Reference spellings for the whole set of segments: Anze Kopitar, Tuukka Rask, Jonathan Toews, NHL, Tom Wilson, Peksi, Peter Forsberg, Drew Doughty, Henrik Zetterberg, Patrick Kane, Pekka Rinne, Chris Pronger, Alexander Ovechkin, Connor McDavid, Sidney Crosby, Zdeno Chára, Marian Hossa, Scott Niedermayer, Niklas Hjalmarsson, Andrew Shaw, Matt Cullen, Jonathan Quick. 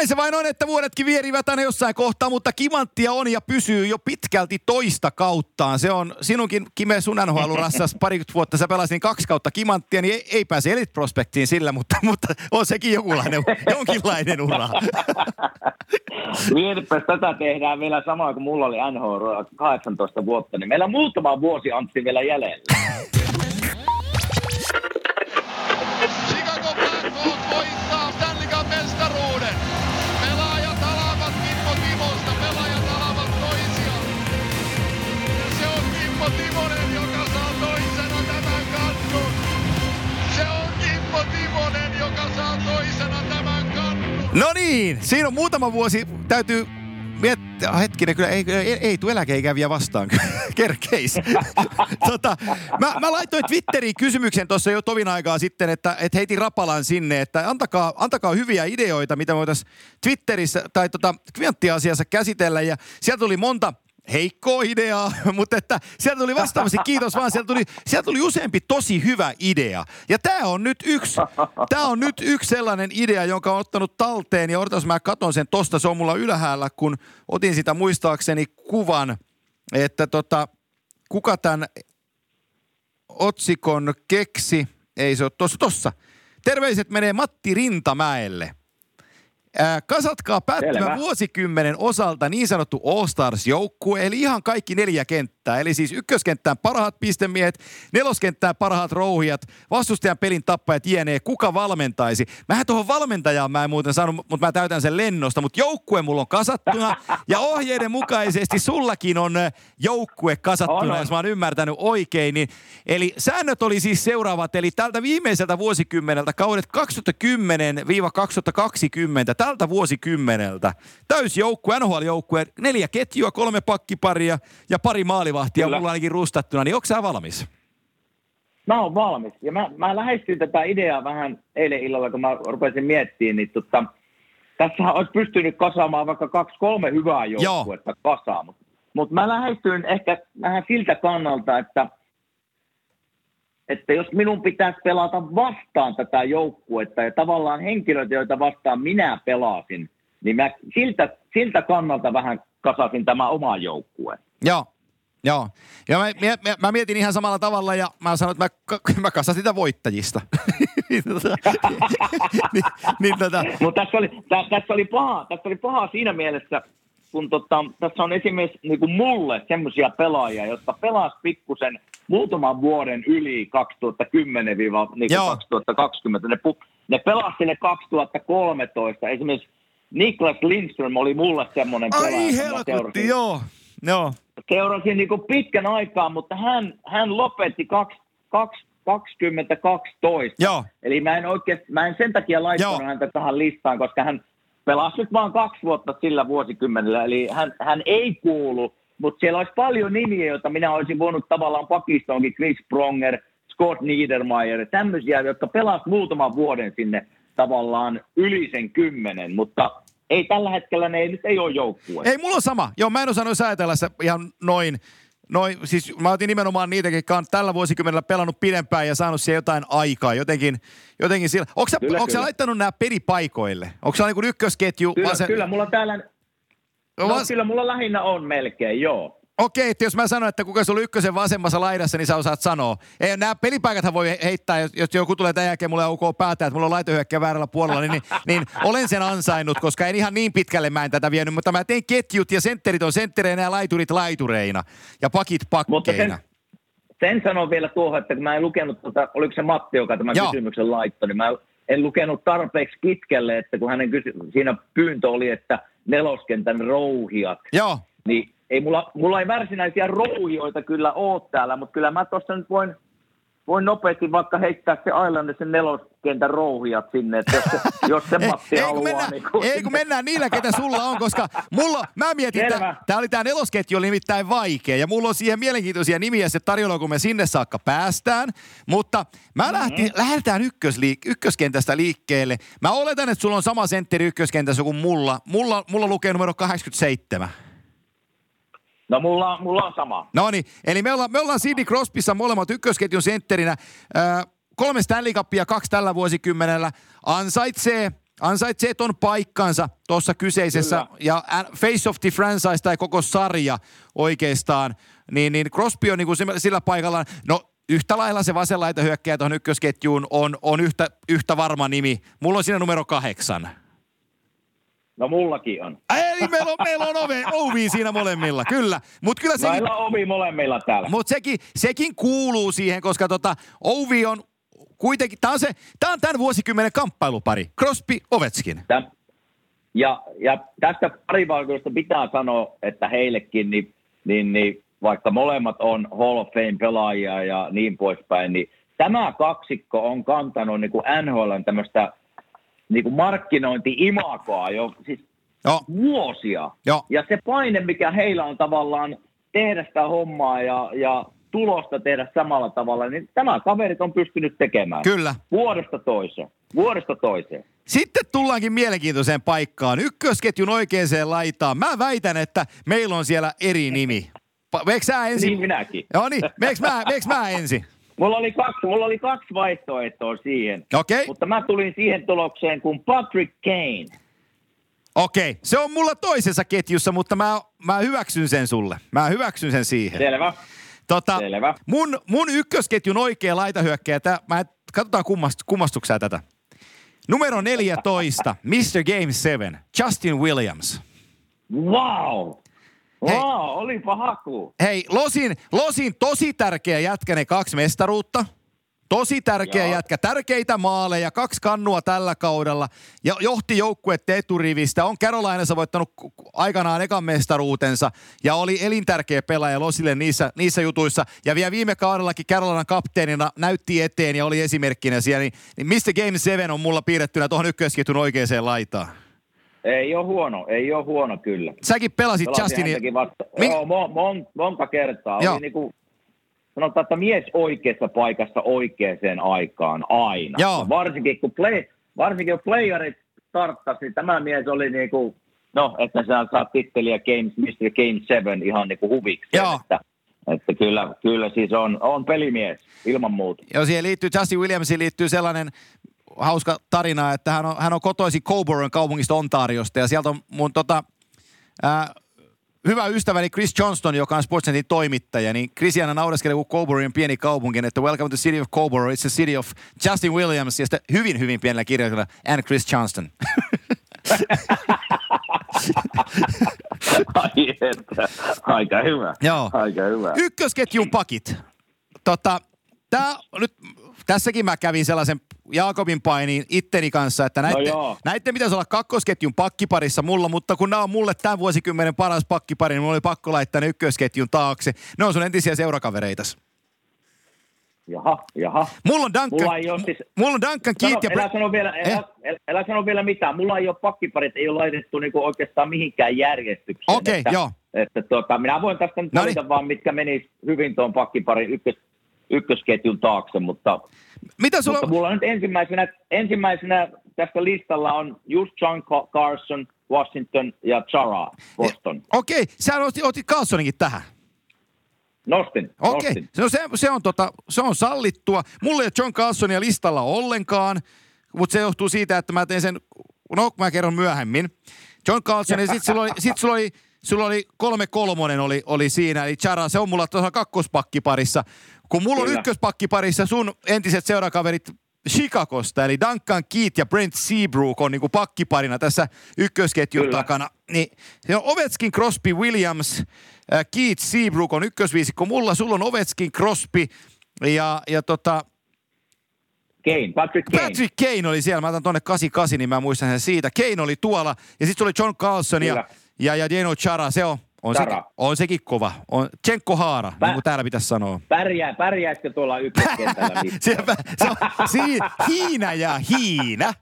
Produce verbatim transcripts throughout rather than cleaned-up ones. Näin se vain on, että vuodetkin vierivät aina jossain kohtaa, mutta kimanttia on ja pysyy jo pitkälti toista kauttaan. Se on sinunkin, Kime, sun N H L-rassas parikymmentä vuotta. Sä pelasin kaksi kautta kimanttia, niin ei, ei pääse Elite Prospectiin sillä, mutta, mutta on sekin jokinlainen, jonkinlainen ura. Virpes, tätä tehdään vielä samaa kuin mulla oli N H L kahdeksantoista vuotta, niin meillä on muutama vuosi Antti vielä jäljellä. No niin, siinä on muutama vuosi, täytyy miettiä, hetkinen, kyllä ei, ei, ei tule eläkeikäviä vastaan, kerkeis. tota, mä, mä laitoin Twitteriin kysymyksen tuossa jo tovin aikaa sitten, että et heitin rapalan sinne, että antakaa, antakaa hyviä ideoita, mitä me voitaisiin Twitterissä tai tota, kvanttia-asiassa käsitellä, ja sieltä tuli monta heikkoa ideaa, mutta että sieltä tuli vastaavasti, kiitos vaan, sieltä tuli, sieltä tuli useampi tosi hyvä idea. Ja tämä on nyt yksi, tämä on nyt yksi sellainen idea, jonka olen ottanut talteen, ja odotas, mä katson sen tosta, se on mulla ylhäällä, kun otin sitä muistaakseni kuvan, että tota, kuka tämän otsikon keksi, ei se ole tossa, tossa. Terveiset menee Matti Rintamäelle. Kasatkaa päättävän vuosikymmenen osalta niin sanottu All-Stars-joukkue, eli ihan kaikki neljä kenttää. Eli siis ykköskenttään parhaat pistemiehet, neloskenttään parhaat rouhijat, vastustajan pelin tappajat jne. Kuka valmentaisi? Mähän tuohon valmentajaan mä en muuten saanut, mutta mä täytän sen lennosta. Mutta joukkue mulla on kasattuna ja ohjeiden mukaisesti sullakin on joukkue kasattuna, jos mä oon ymmärtänyt oikein. Niin, eli säännöt oli siis seuraavat, eli tältä viimeiseltä vuosikymmeneltä kaudet kaksituhattakymmenen kaksituhattakaksikymmentä tältä vuosikymmeneltä. Täysjoukkue, N H L-joukkue, neljä ketjua, kolme pakkiparia ja pari maalivahtia mulla ainakin rustattuna. Niin onko sä valmis? Mä oon valmis. Ja mä, mä lähestyin tätä ideaa vähän eilen illalla, kun mä rupesin miettimään, niin tota, tässähän olisi pystynyt kasaamaan vaikka kaksi, kolme hyvää joukkuetta kasaan. Mutta mut mä lähestyin ehkä vähän siltä kannalta, että että jos minun pitäisi pelata vastaan tätä joukkuetta ja tavallaan henkilöitä, joita vastaan minä pelasin, niin mä siltä, siltä kannalta vähän kasasin tämä oma joukkue. Joo, joo. Ja mä, mä, mä mietin ihan samalla tavalla ja mä sanoin, että mä, mä kasasin sitä voittajista. niin, tota, niin, niin, tota. No, tässä, oli, tä, tässä, oli paha, tässä oli paha siinä mielessä, kun tota, tässä on esimerkiksi niin kuin mulle semmoisia pelaajia, jotka pelasi pikkusen muutaman vuoden yli kaksituhattakymmenen kaksituhattakaksikymmentä. Ne, pu- ne pelasi sinne kaksituhattakolmetoista. Esimerkiksi Niklas Lindström oli mulle semmoinen pelaaja. Ai helkutti, joo. joo. Seurasin niinku pitkän aikaa, mutta hän, hän lopetti kaksituhattakaksitoista. Joo. Eli mä en, oikein, mä en sen takia laittanut joo. häntä tähän listaan, koska hän pelasi nyt vaan kaksi vuotta sillä vuosikymmenellä. Eli hän, hän ei kuulu. Mutta siellä olisi paljon nimiä, joita minä olisin voinut tavallaan pakistoonkin, Chris Pronger, Scott Niedermayer, tämmöisiä, jotka pelasivat muutaman vuoden sinne tavallaan yli sen kymmenen, mutta ei tällä hetkellä, ne ei, nyt ei ole joukkue. Ei, mulla on sama. Joo, mä en osannut säätellä se ihan noin. noin. Siis mä otin nimenomaan niitäkin, jotka on tällä vuosikymmenellä pelannut pidempään ja saanut siihen jotain aikaa, jotenkin, jotenkin sillä. Onko sä, kyllä, onko kyllä. sä laittanut nämä pelipaikoille? Onko sä niin ykkösketju? Kyllä, vasen... kyllä, mulla on täällä... No, no vas... kyllä mulla lähinnä on melkein, joo. Okei, okay, että jos mä sanon, että kuka sulla ykkösen vasemmassa laidassa, niin sä osaat sanoa. Ei, nämä pelipaikathan voi heittää, jos, jos joku tulee tämän jälkeen mulle OK päätä, että mulla on laitohyökkäjä väärällä puolella, niin, niin, niin olen sen ansainnut, koska en ihan niin pitkälle mä en tätä vienyt, mutta mä tein ketjut ja sentterit on senttereinä ja laiturit laitureina ja pakit pakkeina. Sen, sen sanon vielä tuohon, että kun mä en lukenut, tota, oliko se Matti, joka tämän joo. kysymyksen laittoi, niin mä en lukenut tarpeeksi pitkälle, että kun hänen kysy- siinä pyyntö oli, että neloskentän rouhijat. Joo. Niin ei mulla, mulla ei varsinaisia rouhijoita kyllä ole täällä, mutta kyllä mä tuossa nyt voin, voin nopeasti vaikka heittää se Islandin sen neloskentän rouhijat sinne, että jos se, jos se Matti ei, haluaa. Ei kun, mennään, niin kun... ei kun mennään niillä, ketä sulla on, koska mulla, mä mietin, tämä oli tää nelosketju oli nimittäin vaikea ja mulla on siihen mielenkiintoisia nimiä se tarjolla, kun me sinne saakka päästään, mutta mä mm-hmm. lähti, lähdetään ykkösliik- ykköskentästä liikkeelle. Mä oletan, että sulla on sama sentteri ykköskentässä kuin mulla. Mulla, mulla lukee numero kahdeksankymmentäseitsemän. No mulla, mulla on sama. No niin, eli me ollaan, me ollaan Sidney Crosbyssa molemmat ykkösketjun sentterinä. Öö, kolme Stanley Cupia, kaksi tällä vuosikymmenellä. Ansaitsee ansaitsee ton paikkansa tuossa kyseisessä. Kyllä. Ja Face of the Franchise tai koko sarja oikeastaan, niin, niin Crosby on niin kuin sillä paikallaan, no yhtä lailla se vasen laita hyökkääjä tuohon ykkösketjuun on, on yhtä, yhtä varma nimi. Mulla on siinä numero kahdeksan. No mullakin on. Ei, meillä on, meillä on ove, ovi siinä molemmilla, kyllä. Mut kyllä sekin, meillä on ovi molemmilla täällä. Mutta sekin, sekin kuuluu siihen, koska tota, ovi on kuitenkin, tämä on, se, tämä on tämän vuosikymmenen kamppailupari, Crosby, Ovechkin. Ja, ja tästä parivalkoista pitää sanoa, että heillekin, niin, niin, niin vaikka molemmat on Hall of Fame-pelaajia ja niin poispäin, niin tämä kaksikko on kantanut niin kuin N H L:n tämmöistä niin kuin markkinointi-imakoa jo siis Joo. vuosia. Joo. Ja se paine, mikä heillä on tavallaan tehdä sitä hommaa ja, ja tulosta tehdä samalla tavalla, niin tämä kaverit on pystynyt tekemään. Kyllä. Vuodesta toiseen. Vuodesta toiseen. Sitten tullaankin mielenkiintoiseen paikkaan. Ykkösketjun oikeaan laitaan. Mä väitän, että meillä on siellä eri nimi. Meekö sä ensin? Niin minäkin. Joo niin, meekö mä, meekö mä ensin? Mulla oli kaksi, mulla oli kaksi vaihtoehtoa siihen. Okay. Mutta mä tulin siihen tulokseen kuin Patrick Kane. Okei, okay. Se on mulla toisessa ketjussa, mutta mä, mä hyväksyn sen sulle. Mä hyväksyn sen siihen. Selvä. Tota, Selvä. Mun, mun ykkösketjun oikea laitahyökkäjä, tää, mä, katsotaan kummast, kummastuksää tätä. Numero neljätoista, mister Game seven, Justin Williams. Wow! Hei, wow, olipa haku. Hei, Losin, Losin tosi tärkeä jätkä ne kaksi mestaruutta. Tosi tärkeä Joo. jätkä, tärkeitä maaleja, kaksi kannua tällä kaudella. Ja johti joukkuetta eturivistä, on Carolinassa voittanut aikanaan ekan mestaruutensa. Ja oli elintärkeä pelaaja Losille niissä, niissä jutuissa. Ja vielä viime kaudellakin Carolinan kapteenina näytti eteen ja oli esimerkkinä siellä. Niin, niin mister Game seitsemän on mulla piirrettynä tuohon ykkösketjun oikeaan laitaan. Ei ole huono, ei ole huono kyllä. Säkin pelasit Justinia. Vasta- Min- Joo, mon, mon, monta kertaa. Joo. Oli niin kuin, sanotaan, että mies oikeassa paikassa oikeaan aikaan aina. Joo. Varsinkin kun play, varsinkin kun playerit starttasi, niin tämä mies oli niin kuin, no, että sä saat titteliä Games, mister Game seitsemän ihan niin kuin huvikseen. Joo. Että, että kyllä, kyllä siis on, on pelimies, ilman muuta. Joo, siihen liittyy, Justin Williamsiin liittyy sellainen hauska tarina, että hän on, hän on kotoisin Coburn kaupungista Ontariosta, ja sieltä on mun tota, ää, hyvä ystäväni Chris Johnston, joka on Sportsnetin toimittaja, niin Chris aina naureskeli, kun Coburn on pieni kaupunki, että welcome to the city of Coburn, it's the city of Justin Williams, ja sitten hyvin, hyvin pienellä kirjoitella, and Chris Johnston. Ai että, aika hyvä. Joo. Aika hyvä. Ykkösketjun pakit. Tota, tää, nyt, tässäkin mä kävin sellaisen Jaakobin painiin itteni kanssa, että näitte, no näitte pitäisi olla kakkosketjun pakkiparissa mulla, mutta kun nämä on mulle tämän vuosikymmenen paras pakkipari, niin mulla oli pakko laittaa ne ykkösketjun taakse. Ne on sun entisiä seurakavereitas. Jaha, jaha. Mulla on Duncan, mulla ei ole siis, mulla on Duncan Keith sano, ja... Älä sano, vielä, eh? elä, elä sano vielä mitään. Mulla ei ole pakkiparit, ei ole laitettu niinku oikeastaan mihinkään järjestykseen. Okei, okay, joo. Että tuota, minä voin tästä nyt valita vaan, mitkä menis hyvin tuon pakkiparin ykkösketjun. ykkösketjun taakse, mutta, Mitä sulla... mutta mulla nyt ensimmäisenä, ensimmäisenä tässä listalla on just John Carlson, Washington ja Chára, Boston. Okei, okay. Sä otit, otit Carlsoninkin tähän. Nostin, okay. nostin. No se, se, on tota, se on sallittua. Mulla ei ole John Carlsonia listalla ollenkaan, mutta se johtuu siitä, että mä tein sen, no mä kerron myöhemmin. John Carlson ja sit sulla oli... Sit sulla oli Sulla oli kolme kolmonen oli, oli siinä, eli Chára, se on mulla tuossa kakkospakkiparissa. Kun mulla Kyllä. on ykköspakkiparissa sun entiset seurakaverit Chicagosta, eli Duncan Keith ja Brent Seabrook on niinku pakkiparina tässä ykkösketjun Kyllä. takana. Niin, se on Ovechkin, Crosby, Williams, äh, Keith, Seabrook on ykkösviisikko mulla. Sulla on Ovechkin, Crosby ja, ja tota... Kane, Patrick Kane. Patrick Kane oli siellä, mä otan tuonne kahdeksan kahdeksan, niin mä muistan sen siitä. Kane oli tuolla, ja sitten oli John Carlson Kyllä. ja... Ja, ja Zdeno Chára, se on, on, sekin, on sekin kova. On Zdeno Chára, Pä- niin kuin täällä pitäisi sanoa. Pärjää, pärjäätkö tuolla ykköskentällä? se, se on, si, hiinä ja hiinä.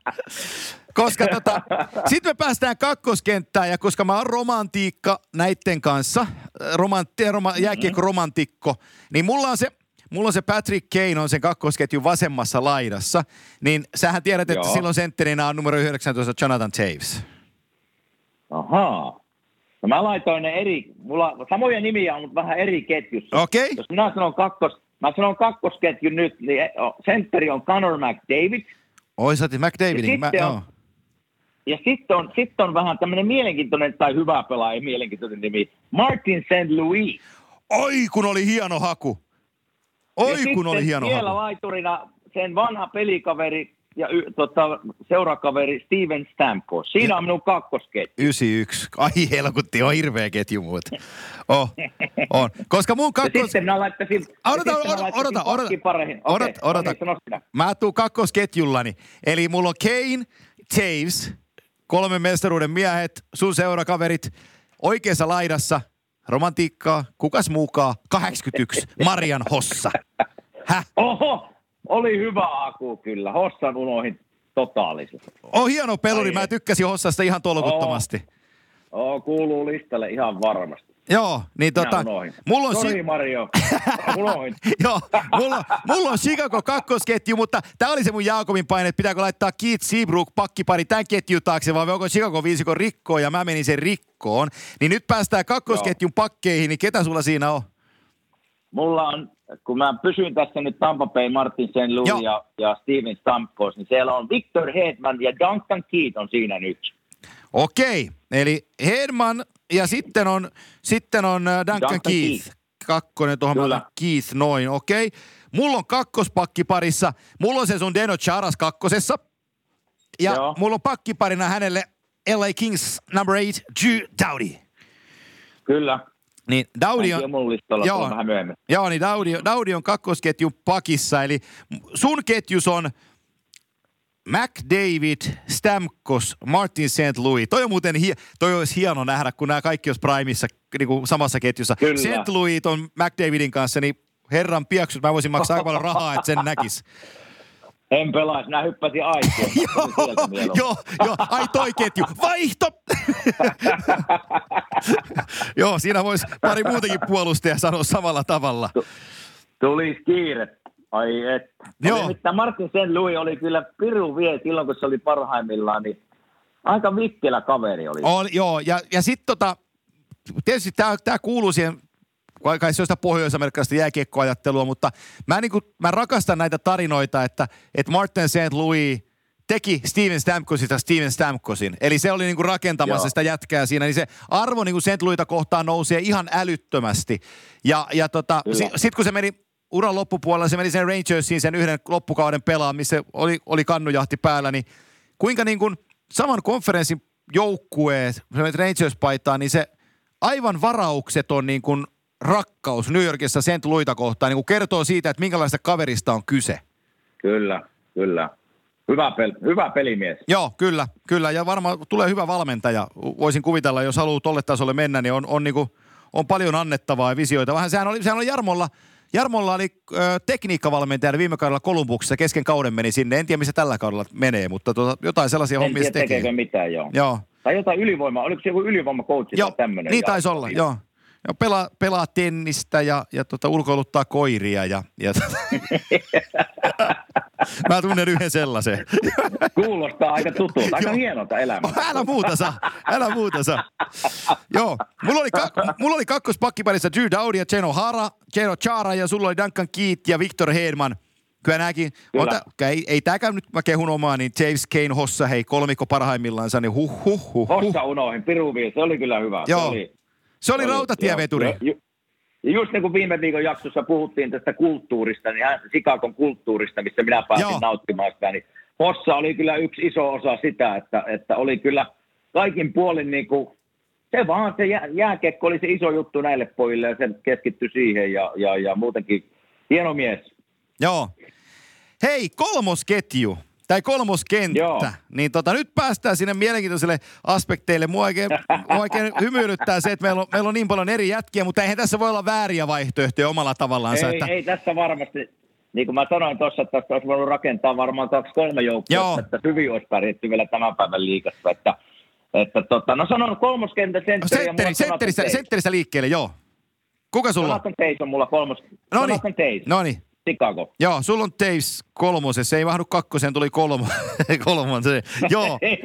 Koska tota, sitten me päästään kakkoskenttään, ja koska mä oon romantiikka näitten kanssa, romanti, roma, jääkiekko-romantikko, niin mulla on se, mulla on se Patrick Kane on sen kakkosketjun vasemmassa laidassa, niin sähän tiedät, että Joo. silloin sentterinä on numero yhdeksäntoista Jonathan Toews. Ahaa. No mä laitoin ne eri, mulla samoja nimiä on, mutta vähän eri ketjussa. Okei. Okay. Jos minä sanon, kakkos, mä sanon kakkosketju nyt, niin sentteri on Connor McDavid. Oi, sä otit McDavidin. Mä, no. Ja sitten on, sit on vähän tämmöinen mielenkiintoinen tai hyvä pelaaja, mielenkiintoinen nimi, Martin Saint-Louis. Oi, kun oli hieno haku. Oi, ja kun oli hieno haku. Ja sitten laiturina sen vanha pelikaveri ja y, tota, seurakaveri Steven Stamkos. Siinä on minun kakkosketju. yhdeksänkymmentäyksi. Ai helkutti, on hirveä ketju muuta. Oh, on. Koska mun kakkos... Ja sitten minä laittaisin... Odota, odota, odota. Odota, okay, odota. Niin, mä tuun kakkosketjullani. Eli mulla on Kane, Toews, kolmen mestaruuden miehet, sun seurakaverit, oikeassa laidassa, romantiikkaa, kukas muukaan, kahdeksankymmentäyksi, Marian Hossa. Häh? Oho, oli hyvä aku kyllä, Hossan unohin totaalisesti. On hieno peluri, mä tykkäsin Hossasta ihan tolkuttomasti. Oo, oo kuuluu listalle ihan varmasti. Joo, niin tota... Mulla on Sori si- Mario, unohin. Joo, mulla, mulla on Chicago kakkosketju, mutta tää oli se mun Jaakobin paine, että pitääkö laittaa Keith Seabrook pakkipari tämän ketjun taakse, vai onko Chicago viisikon rikkoon, ja mä menin sen rikkoon. Niin nyt päästään kakkosketjun Joo. pakkeihin, niin ketä sulla siinä on? Mulla on, kun mä pysyn tässä nyt Tampa Bay, Martin Saint-Louis ja, ja Steven Stamkos, niin siellä on Victor Hedman ja Duncan Keith on siinä nyt. Okei, eli Hedman... Ja sitten on, sitten on Duncan, Duncan Keith. Keith. Kakkonen tuohon Kyllä. Keith, noin, okei. Okay. Mulla on kakkospakki parissa. Mulla on se sun Zdeno Chára kakkosessa. Ja Joo. mulla on pakkiparina hänelle L A Kings number eight, Drew Doughty. Kyllä. Niin Doughty on... Joo, joo, niin Doughty, Doughty on kakkosketjun pakissa. Eli sun ketjus on... McDavid, Stamkos, Martin Saint-Louis. Toi on muuten hi- toi olisi hieno nähdä, kun nämä kaikki olisi Primessa niin samassa ketjussa. Kyllä. Saint-Louis on McDavidin kanssa, niin herran piaksut, mä voisin maksaa aika paljon rahaa, että sen näkisi. En pelaisi, nää hyppäsin aitioon. joo, joo, jo. Ai toi ketju, vaihto! joo, siinä voisi pari muutenkin puolustajaa sanoa samalla tavalla. Tulisi kiire. Ai että. Martin Saint-Louis oli kyllä piru vie silloin, kun se oli parhaimmillaan, niin aika vikkelä kaveri oli. oli joo, ja, ja sitten tota, tietysti tämä kuuluu siihen, kai se on sitä pohjois-amerikkalaista jääkiekkoajattelua, mutta mä, niinku, mä rakastan näitä tarinoita, että et Martin Saint-Louis teki Steven Stamkosista Steven Stamkosin. Eli se oli niinku rakentamassa Joo. sitä jätkää siinä. Niin se arvo niinku Saint-Louis'ta kohtaan nousee ihan älyttömästi. Ja, ja tota, sitten sit kun se meni... Uran loppupuolella se meni sen Rangersiin sen yhden loppukauden pelaan, missä oli, oli kannujahti päällä, niin kuinka niin kuin saman konferenssin joukkueet, Rangers-paitaan, niin se aivan varaukseton niin kuin rakkaus New Yorkissa Saint Louis'ta kohtaan, niin kuin kertoo siitä, että minkälaista kaverista on kyse. Kyllä, kyllä. Hyvä, pel- hyvä pelimies. Joo, kyllä, kyllä. Ja varmaan tulee hyvä valmentaja. Voisin kuvitella, jos haluaa tolle tasolle mennä, niin on, on, niin kuin, on paljon annettavaa ja visioita. Vähän sehän oli, sehän oli Jarmolla... Jarmolla oli ö, tekniikkavalmentajana viime kaudella Kolumbuksessa, kesken kauden meni sinne. En tiedä, missä tällä kaudella menee, mutta tuota, jotain sellaisia hommia se tekee. En tiedä, tekeekö mitään, joo. joo. Tai jotain ylivoimaa, oliko se joku ylivoimakoutsi tai tämmöinen? Niin taisi olla, joo. joo. Pelaa, pelaa tennistä ja, ja tuota, ulkoiluttaa koiria ja... ja Mä tunnen yhden sellaisen. Kuulostaa aika tutulta, aika hienolta elämältä. Älä muuta saa, älä muuta saa. Joo, mulla oli, ka- mulla oli kakkospakkiparissa Drew Doughty ja Zdeno Chára, Zdeno Chára ja sulla oli Duncan Keith ja Victor Hedman. Kyllä nääkin, ota, ei, ei tääkään nyt mä kehun omaa, niin James Kane, Hossa, hei kolmikko parhaimmillaansa, niin huh huh huh. Hossa unohin, piruviin, se oli kyllä hyvä. Joo, se oli, se oli, oli rautatieveturi. Jo, jo. Ja just niin kuin viime viikon jaksossa puhuttiin tästä kulttuurista, niin Chicagon kulttuurista, missä minä pääsin Joo. nauttimaan sitä, niin Hossa oli kyllä yksi iso osa sitä, että, että oli kyllä kaikin puolin niin kuin, se vaan se jää, jääkiekko oli se iso juttu näille pojille ja se keskittyi siihen ja, ja, ja muutenkin hieno mies. Joo. Hei, kolmosketju. Tai kolmoskenttä, Joo. niin tota, nyt päästään sinne mielenkiintoisille aspekteille. Mua oikein, mua oikein hymyilyttää se, että meillä on, meillä on niin paljon eri jätkiä, mutta eihän tässä voi olla vääriä vaihtoehtoja omalla tavallaansa. Ei, että... ei tässä varmasti, niin kuin mä sanoin tuossa, että tässä olisi voinut rakentaa varmaan kaksi kolme joukkoa, että hyvin olisi pärjätty vielä tämän päivän liigassa. Että, että tota, no sanon kolmoskenttä sentteri. No, sentterissä, sentterissä liikkeelle, joo. Kuka sulla on? Jonathan Toews on mulla kolmos. Jonathan Toews. No niin. Chicago. Joo, sulla on Toews kolmosessa. Ei mahdu kakkoseen, tuli kolmo, kolmoseen. Joo. ei,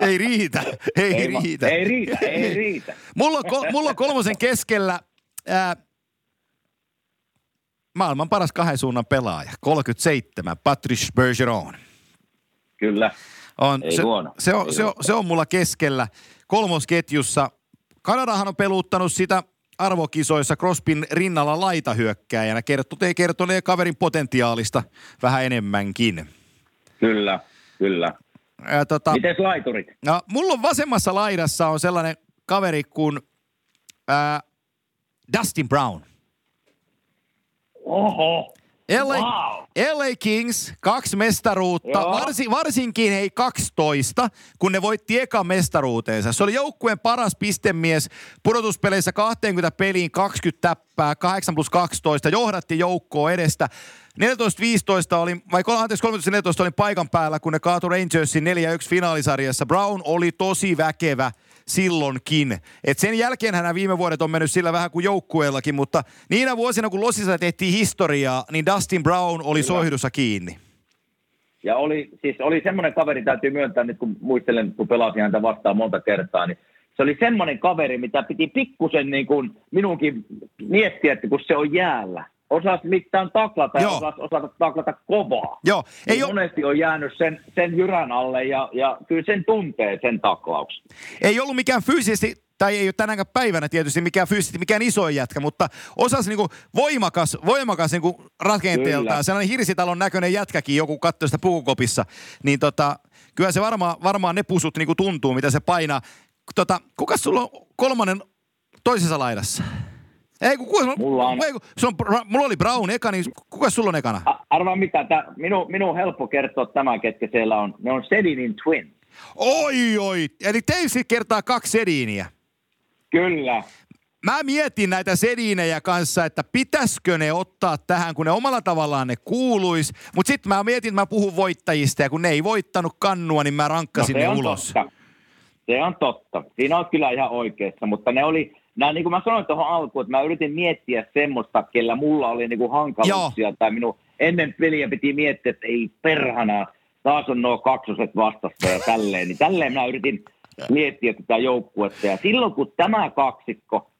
ei riitä. Ei, ei riitä. Ma- ei riitä, ei riitä. mulla, on kol- mulla on kolmosen keskellä ää, maailman paras kahden suunnan pelaaja. kolmekymmentäseitsemän, Patrice Bergeron. Kyllä. On, ei se, huono. Se on, ei se, huono. On, se on mulla keskellä. Kolmosketjussa. Kanadahan on peluuttanut sitä arvokisoissa Crosbyn rinnalla laitahyökkääjänä. Kertotee kertonee kaverin potentiaalista vähän enemmänkin. Kyllä, kyllä. Ää, tota, mites laiturit? No, mulla on vasemmassa laidassa on sellainen kaveri kuin ää, Dustin Brown. Oho. L A, wow. L A Kings, kaksi mestaruutta, varsin, varsinkin hei kaksitoista, kun ne voitti ekan mestaruuteensa. Se oli joukkueen paras pistemies, pudotuspeleissä kaksikymmentä peliin, kaksikymmentä täppää, kahdeksan plus kaksitoista, johdatti joukkoa edestä. neljätoista viisitoista oli, vai anteeksi, kolmetoista neljätoista oli paikan päällä, kun ne kaatui Rangersin neljä yksi finaalisarjassa. Brown oli tosi väkevä silloinkin. Et sen jälkeen nämä viime vuodet on mennyt sillä vähän kuin joukkueellakin, mutta niinä vuosina, kun Losissa tehtiin historiaa, niin Dustin Brown oli soihdussa kiinni. Ja oli, siis oli semmoinen kaveri, täytyy myöntää nyt, kun muistelen, kun pelasin häntä vastaan monta kertaa, niin se oli semmoinen kaveri, mitä piti pikkusen niin kuin minunkin miettiä, että kun se on jäällä. Osas mittaan taklata ja osas osata taklata kovaa. Joo. Ei niin ole... Monesti on jäänyt sen, sen jyrän alle ja, ja kyllä sen tuntee sen taklauksen. Ei ollut mikään fyysisesti, tai ei ole tänäänkään päivänä tietysti mikään fyysisesti, mikään iso jätkä, mutta osas niinku voimakas, voimakas niinku rakenteeltaan. Sellainen hirsitalon näköinen jätkäkin, joku katsoi sitä pukukopissa. Niin tota, kyllä se varmaan varmaan ne pusut niinku tuntuu, mitä se painaa. Tota, kuka sulla on kolmannen toisessa laidassa? Ei, kun kuka, mulla, on... ei, kun, on, mulla oli Brown eka, niin kuka sulla on ekana? Arvaa mitä, tää, minu, minun on helppo kertoa tämä, ketkä siellä on. Ne on Sedinin twins. Oi, oi, eli teisi kertaa kaksi Sediniä. Kyllä. Mä mietin näitä Sedinejä kanssa, että pitäisikö ne ottaa tähän, kun ne omalla tavallaan ne kuuluis. Mutta sitten mä mietin, että mä puhun voittajista, ja kun ne ei voittanut kannua, niin mä rankkasin no, ne ulos. Totta. Se on totta. Siinä on kyllä ihan oikeassa, mutta ne oli... Nää, niin kuin mä sanoin tuohon alkuun, että mä yritin miettiä semmoista, kellä mulla oli niin kuin hankaluuksia. Joo. Tai minun ennen peliä piti miettiä, että ei perhana, taas on nuo kaksoset vastassa ja tälleen. Niin tälleen minä yritin miettiä tätä joukkuetta. Ja silloin kun tämä kaksikko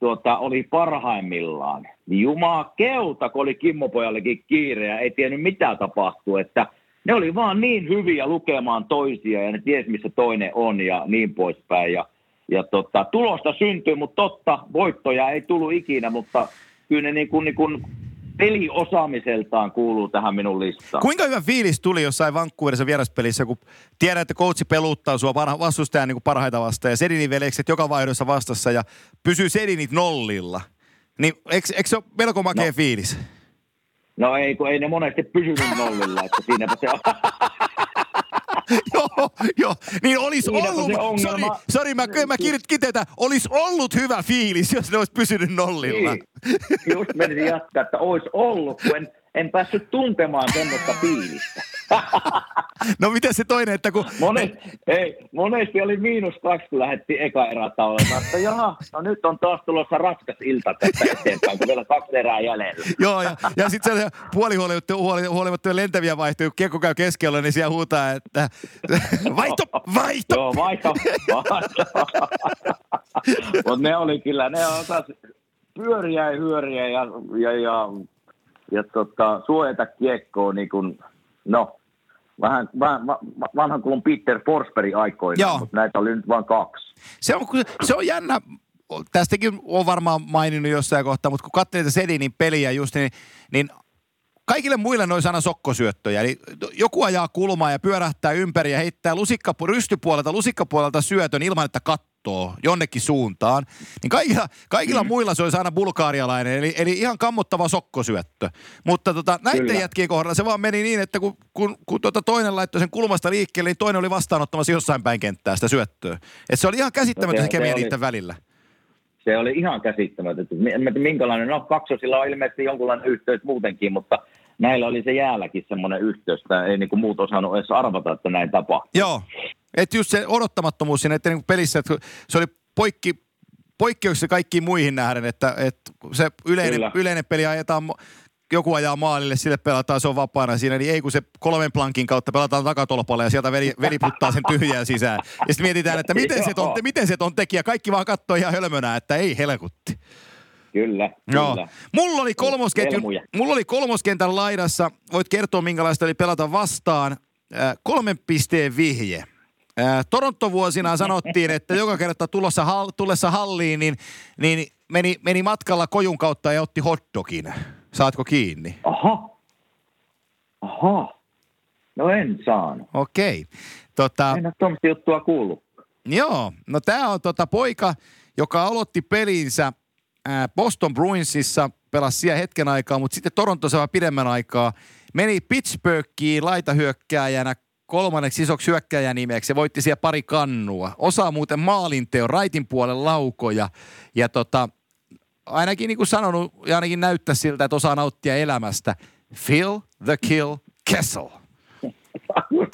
tuota, oli parhaimmillaan, niin jumakeuta, kun oli Kimmopojallekin kiire ja ei tiennyt mitä tapahtuu. Että ne oli vaan niin hyviä lukemaan toisia ja ne tiesi missä toinen on ja niin poispäin ja... Ja tota, tulosta syntyi, mutta totta, voittoja ei tullut ikinä, mutta kyllä ne niin kuin, niin kuin peliosaamiseltaan kuuluu tähän minun listaan. Kuinka hyvä fiilis tuli jossain Vancouverissa vieraspelissä, kun tiedät, että coachi peluuttaa sua parha- vastustajan niin kuin parhaita vastaan ja Sedinin veljekset joka vaihdossa vastassa ja pysyy Sedinit nollilla. Niin eikö se ole melko makea no. fiilis? No ei, kun ei ne monesti pysynyt nollilla, että siinäpä se on. Joo, joo, niin olisi ollut, sori, sori, mä, mä kiteytän, olisi ollut hyvä fiilis, jos ne olisi pysynyt nollilla. Niin. Just menisin jatkaa, että olisi ollut, kun en, en päässyt tuntemaan semmoista fiilistä. No miten se toinen, että kun... Monesti, ei, monesti oli miinus kaksi, kun lähdettiin eka erätä olemaan, että jaha, no nyt on taas tulossa raskas ilta tästä eteenpäin, kun vielä kaksi erää jäljellä. Joo, ja, ja sitten se puolihuolimattomia lentäviä vaihtoja, kun kiekko käy keskellä, niin siellä huutaa, että vaihto, vaihto! Joo, vaihto, vaihto. Mutta ne oli kyllä, ne on taas pyöriä ja hyöriä ja, ja, ja, ja tota, suojata kiekkoa niin kuin, no... Vähän, vähän vanhan kulun Peter Forsberg aikoina, mutta näitä oli nyt vain kaksi. Se on, se on jännä, tästäkin on varmaan maininnut jossain kohtaa, mutta kun katselin Sedinin peliä just, niin, niin kaikille muille ne olisi aina sokkosyöttöjä. Eli joku ajaa kulmaa ja pyörähtää ympäri ja heittää lusikka, rystypuolelta lusikkapuolelta syötön ilman, että kattoo jonnekin suuntaan. Niin kaikilla, kaikilla mm. muilla se olisi aina bulgaarialainen, eli, eli ihan kammottava sokkosyöttö. Mutta tota, näiden Kyllä. jätkien kohdalla se vaan meni niin, että kun, kun, kun tuota toinen laittoi sen kulmasta liikkeelle, niin toinen oli vastaanottamassa jossain päin kenttää sitä syöttöä. Et se oli ihan käsittämätön no, se kemiä niiden välillä. Se oli ihan käsittämätön. En tiedä minkälainen, no kaksosilla on ilmeisesti jonkunlainen yhteys muutenkin, mutta... Näillä oli se jäälläkin semmoinen yhteys, että ei niinku muut osannut edes arvata, että näin tapahtuu. Joo, että just se odottamattomuus siinä, että niinku pelissä, että se oli poikki, poikkeuksessa kaikkiin muihin nähden, että, että se yleinen, yleinen peli ajetaan, joku ajaa maalille, sille pelataan, se on vapaana siinä, niin ei kun se kolmen plankin kautta pelataan takatolpalle ja sieltä veli, veli puttaa sen tyhjään sisään. Ja sitten mietitään, että miten se on, miten se on tekijä, kaikki vaan katsoo ihan hölmönä, että ei helkutti. Kyllä, no. kyllä. Mulla oli, mulla oli kolmoskentän laidassa, voit kertoa minkälaista oli pelata vastaan, Kolmen pisteen vihje. Torontovuosina sanottiin, että joka kerta tulossa hall, tullessa halliin, niin, niin meni, meni matkalla kojun kautta ja otti hotdogin. Saatko kiinni? Aha. Aha. No en saanut. Okei. Tota, en ole tuommoista juttua kuullut. Joo. No tämä on tota poika, joka aloitti pelinsä Boston Bruinsissa, pelasi siellä hetken aikaa, mutta sitten Torontossa vähän pidemmän aikaa. Meni Pittsburghiin laitahyökkääjänä kolmanneksi isoksi hyökkääjänimeksi ja voitti siellä pari kannua. Osaa muuten maalinteon, raitin puolen laukoja. Ja tota, ainakin niin kuin sanonut, ja ainakin näyttää siltä, että osaa nauttia elämästä. Phil the Kill Kessel.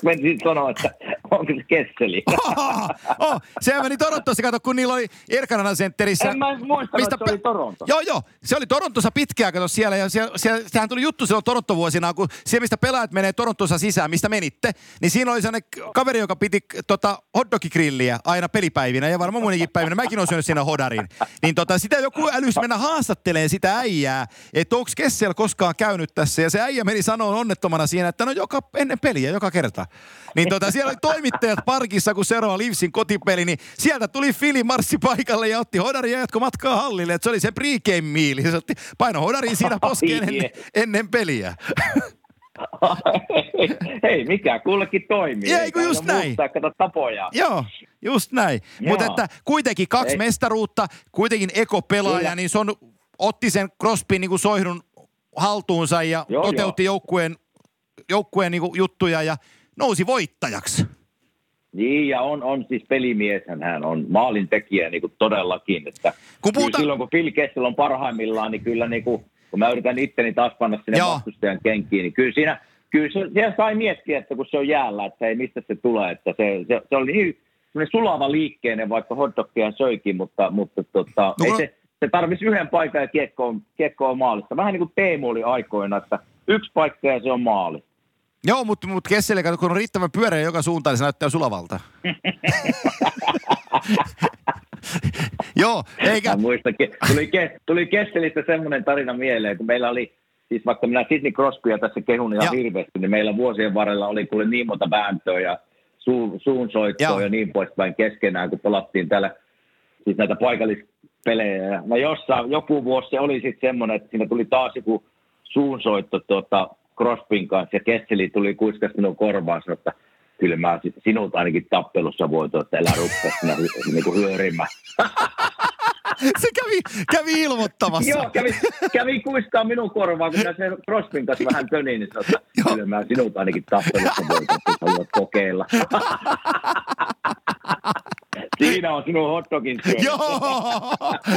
Mä en sanoa, että onko se Kesseli. Oho, oho. Sehän meni Torontossa, kato, kun niillä oli Erkanan sentterissä. En mä muistanut, mistä... se oli Toronto. Joo, joo. Se oli Torontossa pitkään, kato siellä. Ja siellä, siellä sehän tuli juttu silloin Torontovuosinaan, kun siellä, mistä pelaajat menee Torontossa sisään, mistä menitte, niin siinä oli sellainen kaveri, joka piti tota, hotdogigrilliä aina pelipäivinä ja varmaan muidenkin päivinä. Mäkin olen syönyt siinä hodarin. Niin tota, sitä joku älysi mennä haastattelemaan sitä äijää, että onko Kessel koskaan käynyt tässä. Ja se äijä meni sanoon onnettomana siinä, että no joka ennen peliä, joka kerta. Niin tota, siellä oli toimittajat parkissa, kun seuraava Leafsin kotipeli, niin sieltä tuli Fili, marssi paikalle ja otti hodaria ja jatko matkaa hallille. Et se oli se pre-game meal. Se otti paino hodariin siinä poskeen ennen, ennen peliä. Hei, mikä kullekin toimii. Ei, kun just näin. Muuttaa, kato tapoja. Joo, just näin. Mutta että kuitenkin kaksi Ei. mestaruutta, kuitenkin ekopelaaja, niin se on, otti sen Crosbyn niin kuin soihdun haltuunsa ja joo, toteutti jo. joukkueen, joukkueen niin kuin juttuja ja nousi voittajaksi. Niin, ja on, on siis pelimieshän hän on maalintekijä niin kuin todellakin. Että kun puhuta... Silloin kun Phil Kessel on parhaimmillaan, niin kyllä niin kuin, kun mä yritän itteni taas panna sinne vastustajan kenkiin, niin kyllä siinä, kyllä se, siellä sai miettiä, että kun se on jäällä, että ei mistä se tulee. Että se, se, se oli niin sulava liikkeinen, vaikka hotdogia söikin, mutta, mutta tota, no, ei no... se, se tarvisi yhden paikan ja kiekkoon, kiekkoon maalista. Vähän niin kuin Teemu oli aikoina, että yksi paikka ja se on maali. Joo, mutta mut Kesselle, kun on riittävän pyöreä joka suuntaan, niin se näyttää sulavalta. Joo, eikä... Mä muistan, tuli, ke, tuli Kesselistä semmoinen tarina mieleen, kun meillä oli, siis vaikka minä Sidney Crosbya tässä kehun ihan hirveästi, niin meillä vuosien varrella oli kuule niin monta vääntöä ja su, suunsoittoa ja. ja niin poispäin keskenään, kun pelattiin täällä siis näitä paikallispelejä. No jossain, joku vuosi se oli sitten semmoinen, että siinä tuli taas joku suunsoitto tuota... Crosbyn kanssa ja Kesseli tuli kuiskas minun korvaan sanoi, että kyllä mä sinut ainakin tappelussa voitu, että elä rupea sinä niinku hyörimään. Se kävi, kävi ilmoittamassa. Joo, kävi, kävi kuiskaa minun korvaan, kun minä sen Crosbyn kanssa vähän tönin, niin sanoi, että kyllä mä sinut ainakin tappelussa voitu, että haluat kokeilla. Siinä on sinun hotdogin syönyt. Joo,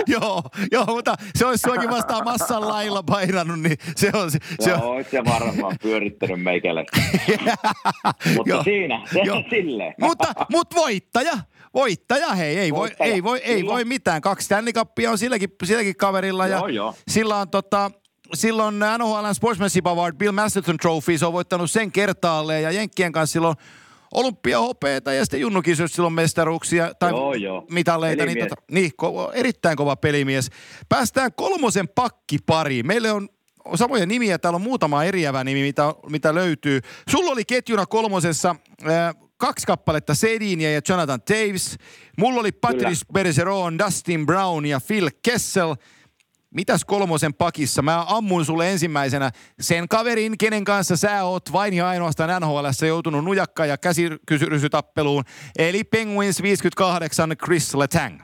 joo, joo, mutta se olisi suakin vastaan massan lailla painanut, niin se on... Se, se joo, on se varmaan pyörittänyt meikälle. Mutta joo, siinä, se on silleen. Mutta mut voittaja, voittaja, hei, ei, voittaja. Voi, ei, voi, ei voi mitään. Kaksi Stanley Cupia on silläkin, silläkin kaverilla ja joo, joo. Sillä on tota... Silloin N H L Sportsmanship Award, Bill Masterton Trophy, se on voittanut sen kertaalleen ja Jenkkien kanssa silloin... olympiahopeeta ja sitten junnukisoissa silloin mestaruuksia tai joo, joo. mitaleita. Niin, tota, niin ko- erittäin kova pelimies. Päästään kolmosen pakkipariin. Meille on samoja nimiä. Täällä on muutama eriävä nimi, mitä, mitä löytyy. Sulla oli ketjuna kolmosessa äh, kaksi kappaletta Sedinia ja Jonathan Toews. Mulla oli Patrice Bergeron, Dustin Brown ja Phil Kessel. Mitäs kolmosen pakissa? Mä ammun sulle ensimmäisenä sen kaverin, kenen kanssa sä oot vain ja ainoastaan N H L:ssä joutunut nujakka- ja käsirysytappeluun, eli Penguins viisikymmentäkahdeksan Chris Letang.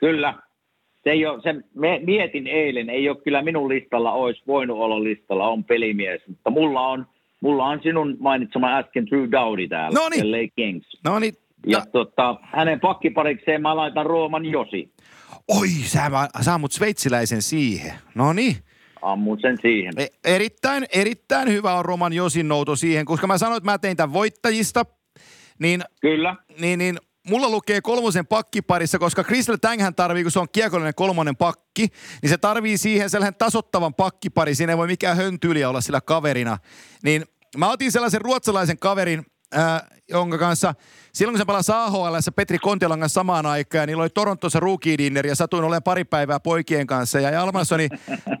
Kyllä. Se ei ole, se, mietin eilen, ei ole kyllä minun listalla, olisi voinut olla listalla, on pelimies, mutta mulla on, mulla on sinun mainitsema äsken Drew Doughty täällä. Noniin. L A Kings. Noniin. Ja tota, hänen pakkiparikseen mä laitan Roman Josi. Oi, sä ammut sveitsiläisen siihen. No niin. Ammun sen siihen. E- erittäin, erittäin hyvä on Roman Josin nouto siihen, koska mä sanoin, että mä tein tämän voittajista. Niin, kyllä. Niin, niin mulla lukee kolmosen pakkiparissa, koska Chris Letanghän tarvii, kun se on kiekollinen kolmonen pakki, niin se tarvii siihen sellainen tasoittavan pakkipari. Siinä ei voi mikään höntyyliä olla sillä kaverina. Niin mä otin sellaisen ruotsalaisen kaverin, Äh, jonka kanssa, silloin kun se palasi A H L:ssä Petri Kontiolan kanssa samaan aikaan, ja niillä oli Torontossa rookie dinner, ja satuin olemaan pari päivää poikien kanssa, ja Hjalmarssoni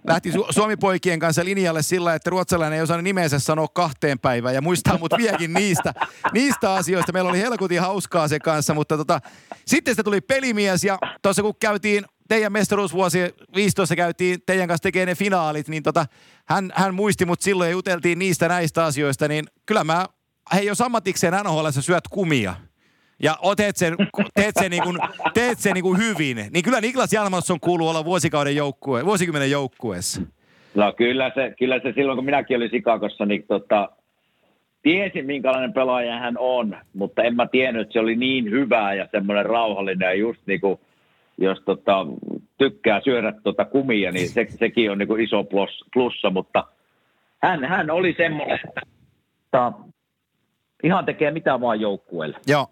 lähti Su- Suomi-poikien kanssa linjalle sillä, että ruotsalainen ei osannut nimensä sanoa kahteen päivään, ja muistaa mut vieläkin niistä, niistä asioista. Meillä oli helkutin hauskaa sen kanssa, mutta tota, sitten sitä tuli pelimies, ja tuossa kun käytiin teidän mestaruusvuosi viisitoista käytiin teidän kanssa tekemään ne finaalit, niin tota, hän, hän muisti mut silloin, ja juteltiin niistä näistä asioista, niin kyllä mä hei, jos ammatikseen N H L:ssä syöt kumia ja otet sen, teet sen, niin kuin, teet sen niin kuin hyvin, niin kyllä Niklas Hjalmarsson kuuluu olla vuosikauden joukkue, vuosikymmenen joukkueessa. No kyllä se, kyllä se silloin, kun minäkin olin Chicagossa, niin tota, tiesin minkälainen pelaaja hän on, mutta en mä tiennyt, että se oli niin hyvää ja semmoinen rauhallinen ja just niin kuin, jos tota, tykkää syödä tota kumia, niin se, sekin on niin kuin iso plus, plussa, mutta hän, hän oli semmoinen, että ihan tekee mitä vaan joukkueelle. Joo.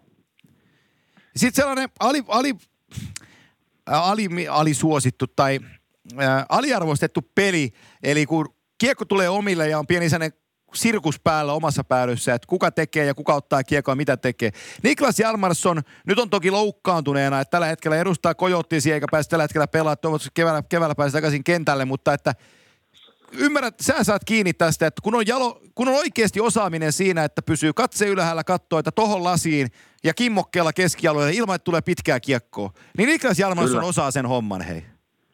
Sitten sellainen ali, ali, ali, alisuosittu tai ä, aliarvostettu peli, eli kun kiekko tulee omille ja on pieni sellainen sirkus päällä omassa päädyssä, että kuka tekee ja kuka ottaa kiekkoa ja mitä tekee. Niklas Hjalmarsson nyt on toki loukkaantuneena, että tällä hetkellä edustaa Coyotesia eikä pääse tällä hetkellä pelaamaan, toivottavasti keväällä, keväällä pääsee takaisin kentälle, mutta että ymmärrät, sä saat kiinni tästä, että kun on, jalo, kun on oikeasti osaaminen siinä, että pysyy katse ylhäällä kattoa, että tohon lasiin ja kimmokkeella keskialueella ilman, että tulee pitkää kiekkoa, niin Niklas Hjalmarsson osaa sen homman, hei.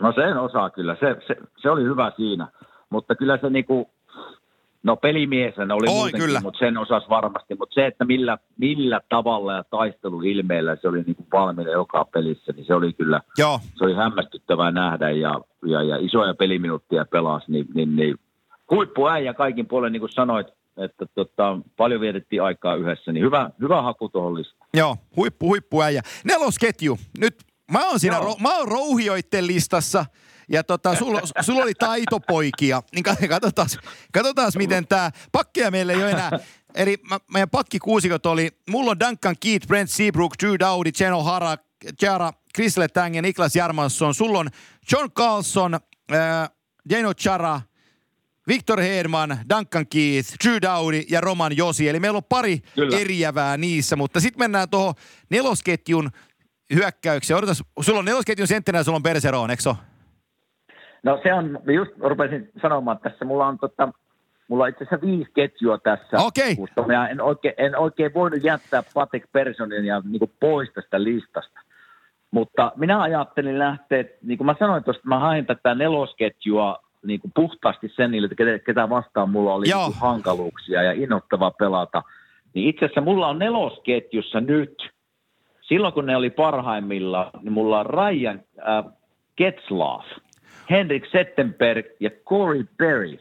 No sen osaa kyllä, se, se, se oli hyvä siinä, mutta kyllä se niinku, no pelimiesen oli Oi, muutenkin, kyllä. Mutta sen osasi varmasti, mutta se, että millä, millä tavalla ja taisteluilmeillä se oli niinku valmiina joka pelissä, niin se oli kyllä, Joo. se oli hämmästyttävää nähdä ja Ja, ja isoja peliminuuttia pelasi, niin, niin, niin. huippuäijä kaikin puolen, niin kuin sanoit, että tota, paljon vietettiin aikaa yhdessä, niin hyvä, hyvä haku tuohon listaan. Joo, huippu, huippuäijä. Nelosketju, nyt mä oon siinä, ro, mä oon rouhioitten listassa, ja tota, sulla sul oli taitopoikia, niin katsotaan, katsotaan miten tää, pakkeja meillä ei ole enää. Eli mä, meidän pakkikuusikot oli, mulla on Duncan Keith, Brent Seabrook, Drew Doughty, Zdeno Chára, Chris Letang ja Niklas Hjalmarsson. Sulla on John Carlson, äh, Zdeno Chára, Victor Hedman, Duncan Keith, Drew Doughty ja Roman Josi. Eli meillä on pari Kyllä. eriävää niissä, mutta sitten mennään tuohon nelosketjun hyökkäykseen. Odotas, sulla on nelosketjun senttenä ja sulla on Bergeron, eikö so? No se on, just rupesin sanomaan tässä, mulla on tota, mulla on itse asiassa viisi ketjua tässä. Okei. Okay. Ja en oikein, en oikein voinut jättää Patrick Bergeronin ja niin kuin pois tästä listasta. Mutta minä ajattelin lähteä, niin kuin mä sanoin tuosta, mä hain tätä nelosketjua niin kuin puhtaasti sen niille, että ketä vastaan mulla oli niin kuin hankaluuksia ja innoittavaa pelata. Niin itse asiassa mulla on nelosketjussa nyt, silloin kun ne oli parhaimmilla, niin mulla on Ryan äh, Getzlaf, Henrik Zetterberg ja Corey Perry.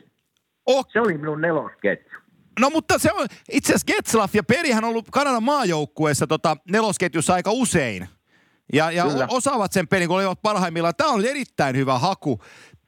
Oh. Se oli minun nelosketju. No mutta se on, itse asiassa Getzlaf ja Perryhän on ollut Kanadan maajoukkueessa tota, nelosketjussa aika usein. Ja, ja osaavat sen pelin, kun olivat parhaimmillaan. Tämä on erittäin hyvä haku.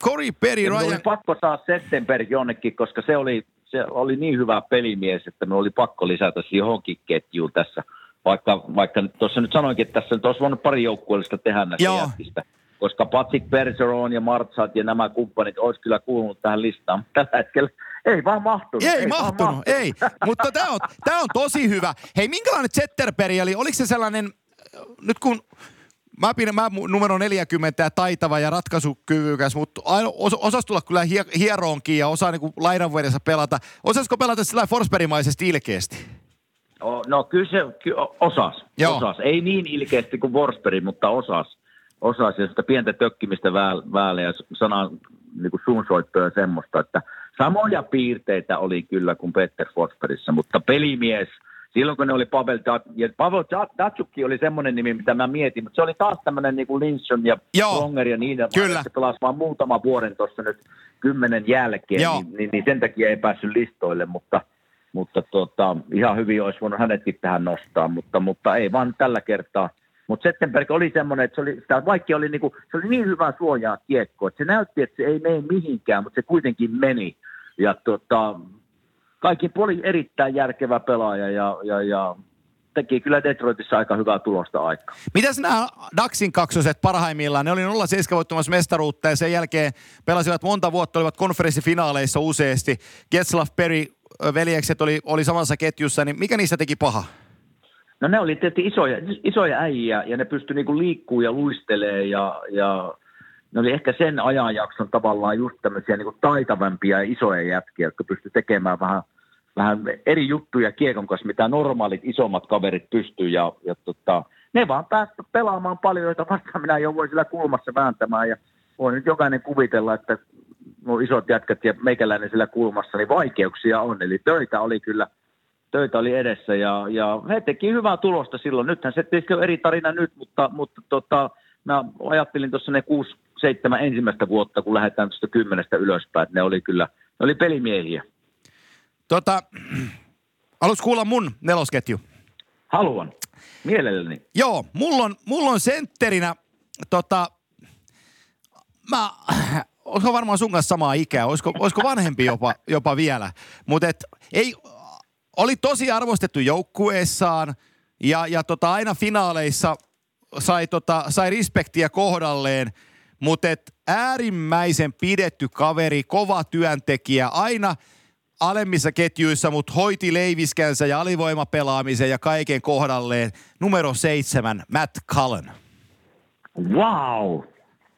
Corey Perry, Ryan... Oli pakko saa Zetterberg jonnekin, koska se oli, se oli niin hyvä pelimies, että me oli pakko lisätä johonkin ketjuun tässä. Vaikka, vaikka tuossa nyt sanoinkin, että tässä nyt olisi voinut pari joukkueellista tehdä näistä jätkistä. Koska Patrick Bergeron ja Martsat ja nämä kumppanit olisi kyllä kuulunut tähän listaan. Tällä hetkellä ei vaan mahtunut. Ei, ei mahtunut, mahtunut, ei. Mutta tämä on, tämä on tosi hyvä. Hei, minkälainen Zetterberg oli? Oliko se sellainen... Nyt kun mä pidän mä numero neljäkymmentä ja taitava ja ratkaisukyvykäs, mutta osas tulla kyllä hieroonkin ja osaa niinku laidanvedessä pelata. Osasko pelata sillä Forsberg-maisesti ilkeästi? No kyllä se ky, osas. osas. Ei niin ilkeästi kuin Forsberg, mutta osas. Osas ja sitä pientä tökkimistä väälle ja sanan niinku suunsoittoa ja semmoista. Että samoja piirteitä oli kyllä kuin Peter Forsbergissä, mutta pelimies... Silloin kun ne oli Pavel Datsuk, ja Pavel Datsuk oli semmoinen nimi, mitä mä mietin, mutta se oli taas tämmöinen niin kuin Lindström ja Pronger ja niin, se pelasi vaan muutama vuoden tuossa nyt kymmenen jälkeen, niin, niin, niin sen takia ei päässyt listoille, mutta, mutta tota, ihan hyvin olisi voinut hänetkin tähän nostaa, mutta, mutta ei vaan tällä kertaa. Mutta Zetterberg oli semmoinen, että se oli, sitä vaikea oli, niin kuin, se oli niin hyvää suojaa kiekkoa, että se näytti, että se ei mene mihinkään, mutta se kuitenkin meni, ja tota... Kaikki puoli erittäin järkevä pelaaja ja, ja, ja teki kyllä Detroitissa aika hyvää tulosta aikaa. Mitäs nämä Daxin kaksoset parhaimmillaan? Ne oli nolla seitsemän voittamassa mestaruutta ja sen jälkeen pelasivat monta vuotta, olivat konferenssifinaaleissa useasti. Getzlaf, Perry, veljekset oli, oli samassa ketjussa, niin mikä niistä teki paha? No ne oli tietysti isoja, isoja äijä ja ne pystyi niinku liikkumaan ja luistelemaan ja, ja ne oli ehkä sen ajanjakson tavallaan just tämmöisiä niinku taitavampia ja isoja jätkiä, jotka pystyi tekemään vähän, vähän eri juttuja kiekon kanssa, mitä normaalit isommat kaverit pysty ja, ja tota, ne vaan pääsivät pelaamaan paljon, joita vastaan minä jouduin sillä kulmassa vääntämään ja voi nyt jokainen kuvitella, että nuo isot jätkät ja meikäläinen sillä kulmassa, niin vaikeuksia on, eli töitä oli kyllä. Töitä oli edessä ja, ja he teki hyvää tulosta silloin. Nythän se tietysti on eri tarina nyt, mutta, mutta tota, mä ajattelin tuossa ne kuusi, seitsemän ensimmäistä vuotta, kun lähdetään tuosta kymmenestä ylöspäin. Ne oli kyllä, ne oli pelimiehiä. Tota, haluatko kuulla mun nelosketju? Haluan, mielelläni. Joo, mulla on, mulla on sentterinä, tota, mä... Olisiko varmaan sun kanssa samaa ikää? Olisiko, olisiko vanhempi jopa, jopa vielä? Mutta ei... Oli tosi arvostettu joukkueessaan ja, ja tota, aina finaaleissa sai, tota, sai respektiä kohdalleen, mutta et äärimmäisen pidetty kaveri, kova työntekijä, aina alemmissa ketjuissa, mutta hoiti leiviskänsä ja alivoimapelaamisen ja kaiken kohdalleen. Numero seitsemän, Matt Cullen. Wow,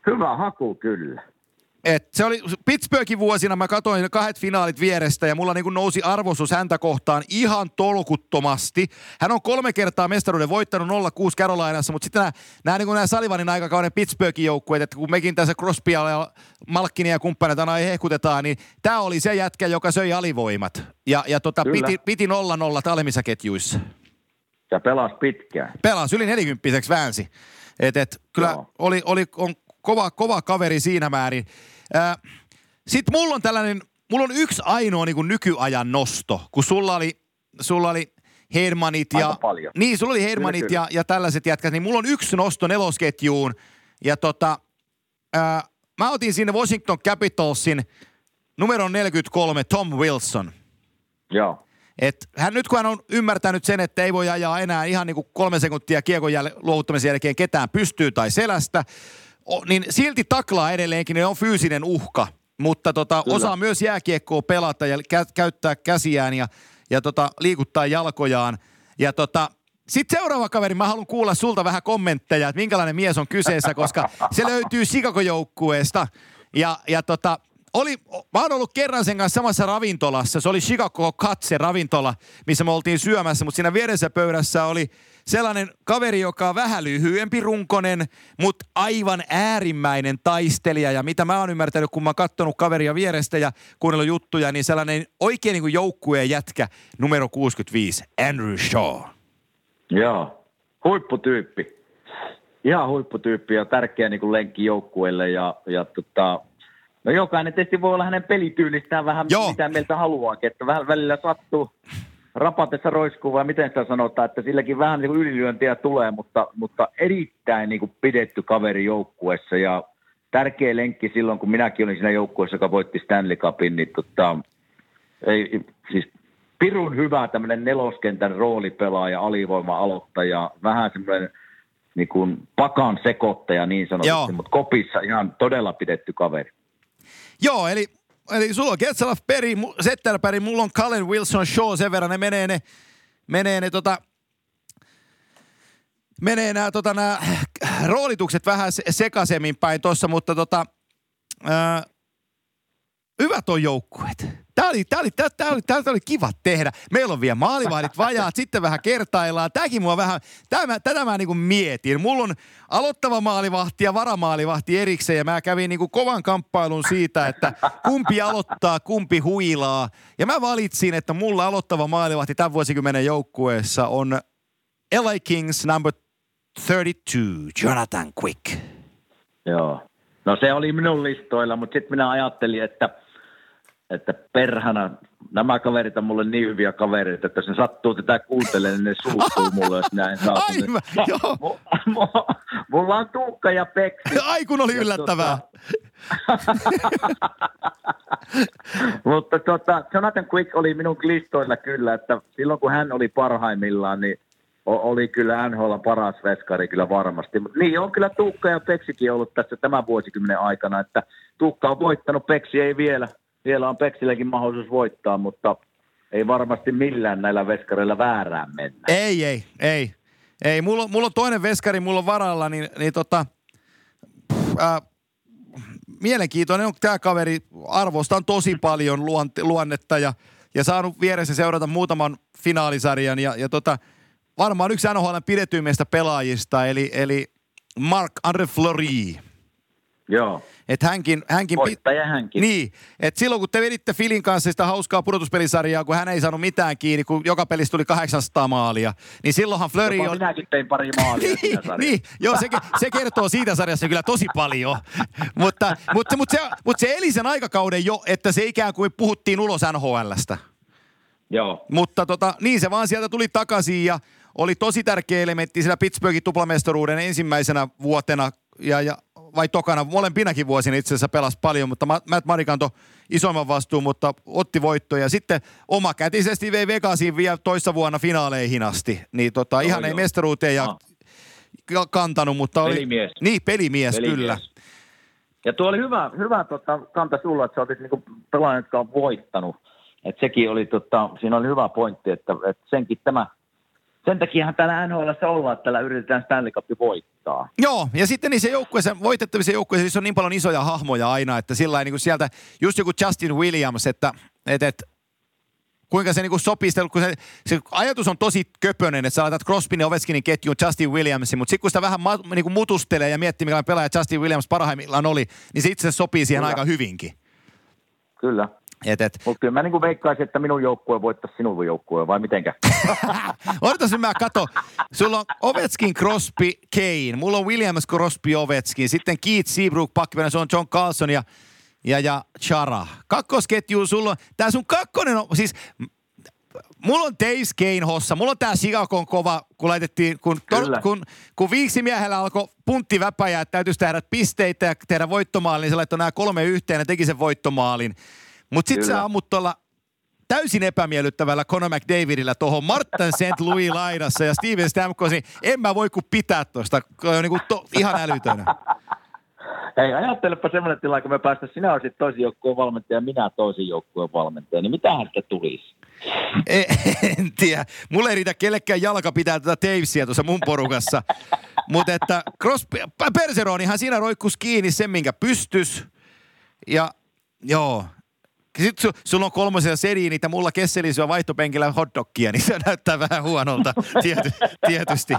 hyvä haku kyllä. Et se oli Pittsburghin vuosina, mä katsoin kahdet finaalit vierestä ja mulla niinku nousi arvostus häntä kohtaan ihan tolkuttomasti. Hän on kolme kertaa mestaruuden voittanut nolla kuusi Carolinassa, mutta sitten nämä niinku Salivanin aikakauden Pittsburghin joukkueet, että kun mekin tässä Crosbya ja Malkkinia ja kumppaneita aina hehkutetaan, niin tämä oli se jätkä, joka söi alivoimat. Ja, ja tota, piti, piti nolla nolla talemmissa ketjuissa. Ja pelasi pitkään. Pelasi, yli nelikymppiseksi väänsi. Et, et, kyllä no. oli, oli on kova, kova kaveri siinä määrin. Sitten mulla on tällainen, mulla on yksi ainoa niin kuin nykyajan nosto, kun sulla oli, sulla oli Hedmanit ja, niin, sulla oli Hedmanit ja, ja tällaiset jätkät, niin mulla on yksi nosto nelosketjuun, ja tota, ää, mä otin sinne Washington Capitalsin numero neljäkymmentäkolme Tom Wilson. Joo. Et hän nyt kun hän on ymmärtänyt sen, että ei voi ajaa enää ihan niin kuin kolme sekuntia kiekon jäl- luovuttamisen jälkeen ketään pystyy tai selästä, O, niin silti taklaa edelleenkin, ne on fyysinen uhka, mutta tota, osaa myös jääkiekkoa pelata ja kä- käyttää käsiään ja, ja tota, liikuttaa jalkojaan. Ja tota, sitten seuraava kaveri, mä haluan kuulla sulta vähän kommentteja, että minkälainen mies on kyseessä, koska se löytyy Chicago-joukkueesta. Ja, ja tota, oli, mä oon ollut kerran sen kanssa samassa ravintolassa, se oli Chicago Katse ravintola, missä me oltiin syömässä, mutta siinä vieressä pöydässä oli sellainen kaveri, joka on vähän lyhyempi runkonen, mutta aivan äärimmäinen taistelija. Ja mitä mä oon ymmärtänyt, kun mä oon katsonut kaveria vierestä ja kuunnellut juttuja, niin sellainen oikein niin kuin joukkueen jätkä, numero kuusikymmentäviisi, Andrew Shaw. Joo, huipputyyppi. Ihan huipputyyppi ja tärkeä niin kuin lenkki joukkueelle. Ja, ja tota, no jokainen tietysti voi olla hänen pelityylistään vähän Joo. mitä mieltä haluaakin, että vähän välillä sattuu. Rapatessa roiskuu, vai miten sitä sanotaan, että silläkin vähän niin kuin ylilyöntiä tulee, mutta, mutta erittäin niin kuin pidetty kaveri joukkueessa ja tärkeä lenkki silloin, kun minäkin olin siinä joukkueessa, joka voitti Stanley Cupin, niin tota, ei, siis pirun hyvä tämmöinen neloskentän roolipelaaja, alivoima-aloittaja, vähän semmoinen niin kuin pakan sekoittaja niin sanotusti, mutta kopissa ihan todella pidetty kaveri. Joo, eli... Eli sulla on Getzlaf, Perry, Zetterberg, mulla on Cullen, Wilson, Shaw, sen verran ne menee ne, menee ne tota, menee nää tota nää roolitukset vähän sekaisemmin päin tossa, mutta tota, ää, hyvät on joukkueet. Tää oli, tää oli, tää, tää oli, tää oli kiva tehdä. Meillä on vielä maalivahdit vajaat, sitten vähän kertaillaan. Tääkin mua vähän, tämä, tätä mä niinku mietin. Mulla on aloittava maalivahti ja varamaalivahti erikseen, ja mä kävin niinku kovan kamppailun siitä, että kumpi aloittaa, kumpi huilaa. Ja mä valitsin, että mulla aloittava maalivahti tämän vuosikymmenen joukkueessa on L A Kings number kolmekymmentäkaksi, Jonathan Quick. Joo. No se oli minun listoilla, mutta sitten minä ajattelin, että että perhana, nämä kaverit on mulle niin hyviä kavereita, että jos ne sattuu tätä kuuntelemaan, niin ne suuttuu mulle, jos näin saa. Aivan, joo. Mulla on Tuukka ja Peksi. Ai kun oli yllättävää. Mutta tota, Jonathan Quick oli minun listoilla kyllä, että silloin kun hän oli parhaimmillaan, niin oli kyllä N H L paras veskari kyllä varmasti. Mut niin on kyllä Tuukka ja Peksikin ollut tässä tämän vuosikymmenen aikana, että Tuukka on voittanut, Peksi ei vielä. Siellä on Peksilläkin mahdollisuus voittaa, mutta ei varmasti millään näillä veskareilla väärään mennä. Ei, ei, ei. Ei, mulla, mulla on toinen veskari, mulla on varalla, niin, niin tota, pff, äh, mielenkiintoinen on tämä kaveri, arvostan tosi paljon luonte, luonnetta ja, ja saanut vieressä seurata muutaman finaalisarjan ja, ja tota, varmaan yksi N H L:n pidetyimmistä pelaajista, eli, eli Marc-Andre Fleury. Joo. Että hänkin... hänkin voittaja hänkin. Niin, että silloin kun te veditte Filin kanssa sitä hauskaa pudotuspelisarjaa, kun hän ei saanut mitään kiinni, kun joka pelissä tuli kahdeksansataa maalia, niin silloinhan Fleury on... minäkin tein pari maalia niin, siinä sarjassa. Niin, joo, se, se kertoo siitä sarjassa kyllä tosi paljon. mutta, mutta, mutta, se, mutta se eli sen aikakauden jo, että se ikään kuin puhuttiin ulos N H L:stä. Joo. Mutta tota, niin se vaan sieltä tuli takaisin ja oli tosi tärkeä elementti sillä Pittsburghin tuplamestaruuden ensimmäisenä vuotena ja... ja vai tokana, molempinakin vuosina itse asiassa pelasi paljon, mutta Matt Murray kantoi isoimman vastuun, mutta otti voittoja. Ja sitten omakätisesti vei Vegasiin vielä toissa vuonna finaaleihin asti. Niin tota, ihan joo, ei joo. mestaruuteen ja ah. kantanut, mutta oli... Pelimies. Niin, pelimies, pelimies. Kyllä. Ja tuo oli hyvä, hyvä tota, kanta sulla, että sä olit niinku pelaajan, jotka on voittanut. Et sekin oli, tota, siinä oli hyvä pointti, että et senkin tämä... Sen takiahan täällä N H L:ssä ollaan, että täällä yritetään Stanley Cup voittaa. Joo, ja sitten niissä joukkueissa, voitettavissa joukkueissa, siis on niin paljon isoja hahmoja aina, että sillä niin sieltä, just joku Justin Williams, että et, et, kuinka se niin sopii, kun se, se ajatus on tosi köpönen, että sä laitat Crosbyn ja Ovechkinin ketjuun Justin Williamsin, mutta sitten kun sitä vähän ma, niin mutustelee ja miettii, mikä pelaaja Justin Williams parhaimmillaan oli, niin se itse sopii siihen Kyllä. aika hyvinkin. Kyllä. Mutta kyllä mä niinku veikkaisin, että minun joukkue voittaisi sinun joukkueen, vai mitenkä? Odotas nyt mä kato. Sulla on Ovechkin, Crosby, Kane. Mulla on Williams, Crosby, Ovechkin. Sitten Keith, Seabrook, pakkipelänä. Se on John Carlson ja, ja, ja Chára. Kakkosketju sulla on. Tää sun kakkonen on, siis... Mulla on Toews, Kane, Hossa. Mulla on tää Chicagon kova, kun laitettiin, kun, tol, kun, kun viiksimiehellä alkoi punttiväpäjää, että täytyisi tehdä pisteitä ja tehdä voittomaali, niin se laittoi nämä kolme yhteen ja teki sen voittomaalin. Mutta sitten sä ammut tuolla täysin epämiellyttävällä Connor McDavidillä tuohon Martin Saint-Louis laidassa ja Steven Stamkos, niin en mä voi kuin pitää tuosta. Toi on niinku to, ihan älytönä. Hei, ajattelepa semmoinen tila, kun me päästä sinä olisit toisen joukkueen valmentaja ja minä toisen joukkueen valmentaja, niin mitähän sitä tulisi? En, en tiedä. Mulla ei riitä kellekään jalka pitää tätä tuota Toesia tuossa mun porukassa. Mutta että Crosby, Bergeronihan siinä roikkus kiinni sen, minkä pystys. Ja joo... Sitten su, sulla on kolmosella Sedin, ja mulla Kesseli syö vaihtopenkillä hotdogkia, niin se näyttää vähän huonolta, tiety, tietysti.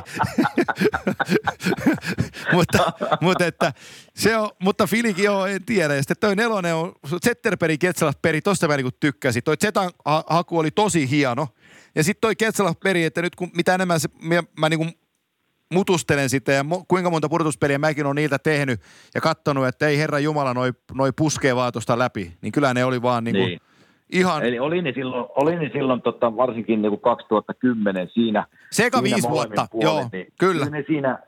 mutta, mutta, että, se on, mutta Filikin, joo, en tiedä. Ja sitten toi nelonen on Zetterberg, Getzlaf, Perry, tosta mä niin kuin tykkäsin. Toi Zetan haku oli tosi hieno. Ja sitten toi Getzlaf, Perry, että nyt kun mitä enemmän se, mä, mä niin kuin mutustelen sitä ja mo, kuinka monta pudotuspeliä mäkin on niiltä tehnyt ja katsonut, että ei herra jumala, noi, noi puskee vaan tuosta läpi. Niin kyllä ne oli vaan niinku niin. ihan... Eli oli ne silloin, oli ne silloin tota, varsinkin niinku kaksituhattakymmenen siinä... Sekä viisi vuotta, puolen, joo, niin, kyllä. Ne siinä,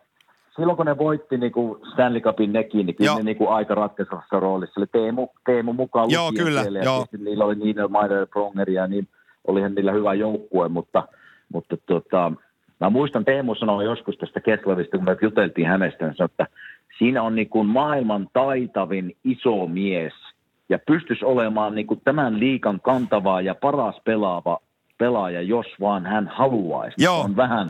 silloin kun ne voitti niinku Stanley Cupin nekin, niin kyllä joo. ne niinku aika ratkaisevassa roolissa. Eli Teemu, Teemu mukaan joo, lukien kyllä, siellä, joo. ja niillä oli Niedermayer ja Prongeria, niin olihan niillä hyvä joukkue, mutta, mutta tota... Mä muistan, Teemu sanoi joskus tästä Getzlafista, kun me juteltiin hänestä, hän sanoi, että siinä on niin kuin maailman taitavin iso mies ja pystyisi olemaan niin kuin tämän liigan kantava ja paras pelaava pelaaja, jos vaan hän haluaisi. Joo. On vähän,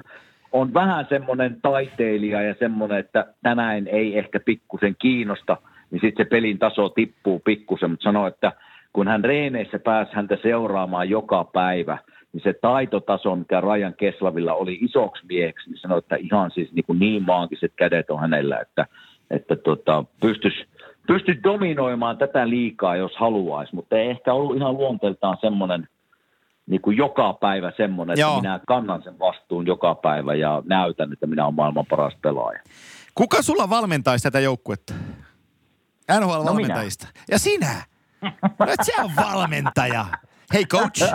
on vähän semmoinen taiteilija ja semmoinen, että tänään ei ehkä pikkusen kiinnosta, niin sitten se pelin taso tippuu pikkusen, mutta sanoi, että kun hän reeneissä pääsi häntä seuraamaan joka päivä, niin se taitotaso, mikä Ryan Getzlafilla oli isoksi mieheksi, niin sanoi, että ihan siis niin, kuin niin maagiset kädet on hänellä, että, että tota, pystyisi, pystyisi dominoimaan tätä liikaa, jos haluaisi, mutta ei ehkä ollut ihan luonteeltaan semmoinen niin kuin joka päivä semmoinen, että Joo. minä kannan sen vastuun joka päivä ja näytän, että minä olen maailman paras pelaaja. Kuka sulla valmentaisi tätä joukkuetta? N H L-valmentajista. No ja sinä? No et sä on valmentaja. Hei coach.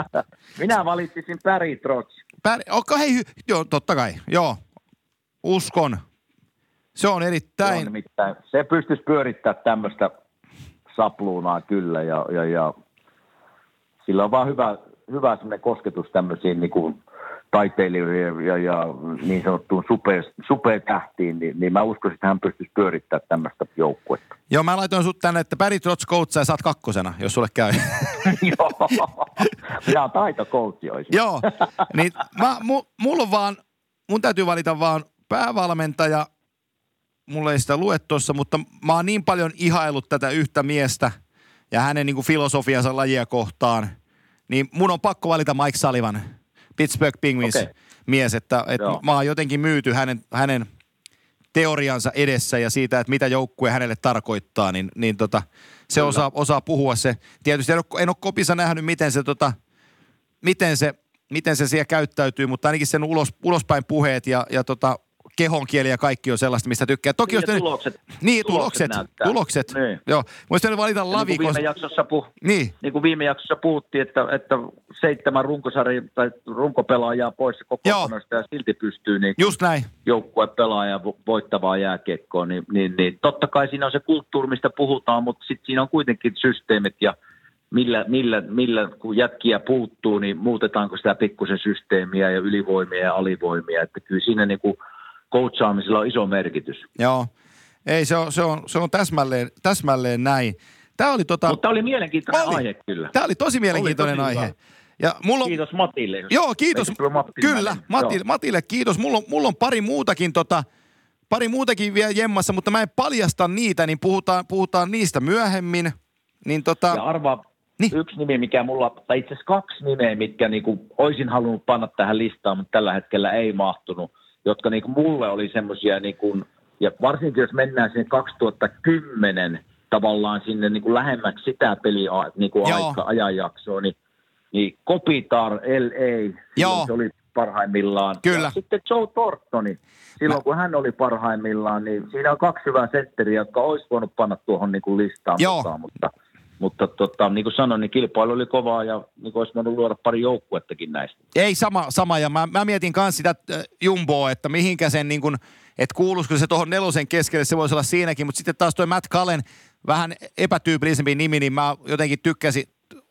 Minä valitsisin Barry Trotz. Barry, okay, hei, hy, joo, totta kai, joo. Uskon. Se on erittäin... On mitään, se pystyisi pyörittämään tämmöistä sapluunaa kyllä, ja, ja, ja sillä on vaan hyvä, hyvä semmoinen kosketus tämmöisiin niin kuin taiteilijoihin ja, ja niin sanottuun super, supertähtiin, niin, niin mä uskoisin, että hän pystyisi pyörittämään tämmöistä joukkuetta. Joo, mä laitoin sut tänne, että Barry Trotz coachaa ja saat kakkosena, jos sulle käy. Joo, minä olen taitokoutsi. Joo, niin mä, mu, mulla on vaan, mun täytyy valita vaan päävalmentaja. Mulla ei sitä lue tuossa, mutta mä oon niin paljon ihaillut tätä yhtä miestä ja hänen niin kuin filosofiansa lajia kohtaan, niin mun on pakko valita Mike Sullivan, Pittsburgh Penguins okay. mies, että, että mä oon jotenkin myyty hänen, hänen teoriansa edessä ja siitä, että mitä joukkue hänelle tarkoittaa, niin, niin tota, se Kyllä. osaa, osaa puhua se. Tietysti en ole, en ole kopissa nähnyt, miten se, tota, miten, se, miten se siellä käyttäytyy, mutta ainakin sen ulos, ulospäin puheet ja, ja tota, kehonkieli ja kaikki on sellaista, mistä tykkää. Toki niin, tulokset. Niin, tulokset. Tulokset. tulokset. Niin. Joo. Muistan valita Lavi. Niin kuin viime jaksossa, puh- niin. niin kuin viime jaksossa puhuttiin, että, että seitsemän runkosarja tai runkopelaajaa pois kokoonpanosta ja silti pystyy niin joukkue pelaaja voittavaa jääkiekkoa. Niin, niin, niin. Totta kai siinä on se kulttuuri, mistä puhutaan, mutta sitten siinä on kuitenkin systeemit ja millä, millä, millä kun jätkiä puuttuu, niin muutetaanko sitä pikkusen systeemiä ja ylivoimia ja alivoimia. Että kyllä siinä niin kuin coachaamisella on iso merkitys. Joo. Ei, se on, se on, se on täsmälleen, täsmälleen näin. Tämä oli tota... Mutta tämä oli mielenkiintoinen oli, aihe kyllä. Tämä oli tosi mielenkiintoinen oli tosi aihe. Ja mulla on... Kiitos Matille. Jos... Joo, kiitos. Matti kyllä, Matti, Matille kiitos. Mulla on, mulla on pari muutakin tota, pari muutakin vielä jemmassa, mutta mä en paljasta niitä, niin puhutaan, puhutaan niistä myöhemmin. Niin tota... Ja arvaa niin. Yksi nimi, mikä mulla, tai itse asiassa kaksi nimeä, mitkä niinku oisin halunnut panna tähän listaan, mutta tällä hetkellä ei mahtunut. Jotka niin kuin mulle oli semmoisia, niin kuin, ja varsinkin jos mennään sinne kaksituhattakymmenen tavallaan sinne niin kuin lähemmäksi sitä peliaikaa, niin kuin aika, ajanjaksoa, niin, niin Kopitar L A, se oli parhaimmillaan. Kyllä. Ja sitten Joe Thorntoni, silloin Mä... kun hän oli parhaimmillaan, niin siinä on kaksi hyvää sentteriä, jotka olisi voinut panna tuohon niin kuin listaan. Mutta, mutta, mutta tota, niin kuin sanoin, niin kilpailu oli kovaa ja niin kuin olisi voinut luoda pari joukkuettakin näistä. Ei, sama, sama ja mä, mä mietin myös sitä äh, Jumboa, että mihinkä sen niin kuin, että kuuluisiko se tuohon nelosen keskelle, se voisi olla siinäkin, mutta sitten taas toi Matt Cullen, vähän epätyypillisempi nimi, niin mä jotenkin tykkäsin,